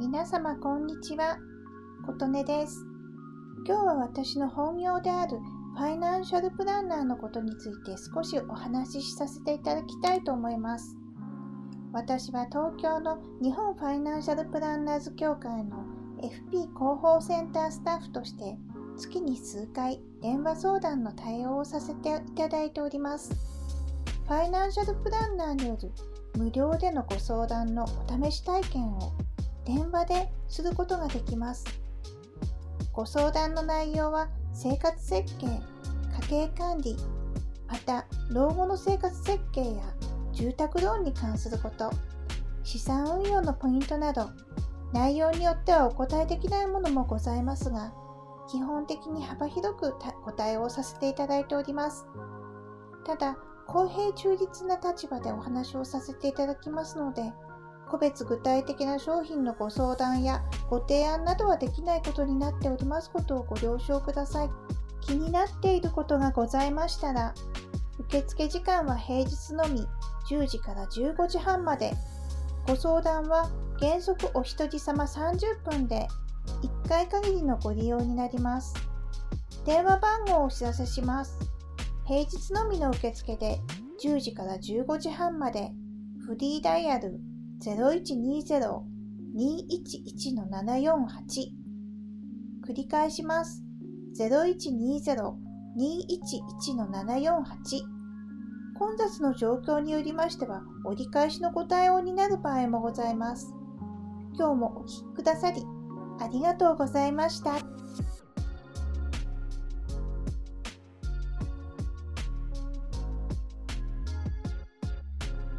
皆様こんにちは、ことねです。今日は私の本業であるファイナンシャルプランナーのことについて少しお話しさせていただきたいと思います。私は東京の日本ファイナンシャルプランナーズ協会の FP 広報センタースタッフとして月に数回電話相談の対応をさせていただいております。ファイナンシャルプランナーによる無料でのご相談のお試し体験を電話ですることができます。ご相談の内容は生活設計、家計管理、また老後の生活設計や住宅ローンに関すること、資産運用のポイントなど、内容によってはお答えできないものもございますが、基本的に幅広くご対応させていただいております。ただ、公平中立な立場でお話をさせていただきますので、個別具体的な商品のご相談やご提案などはできないことになっておりますことをご了承ください。気になっていることがございましたら、受付時間は平日のみ10時から15時半まで、ご相談は原則お一人様30分で1回限りのご利用になります。電話番号をお知らせします。平日のみの受付で10時から15時半まで、フリーダイヤル 0120-211-748 繰り返します。 0120-211-748。 混雑の状況によりましては折り返しのご対応になる場合もございます。今日もお聞きくださりありがとうございました。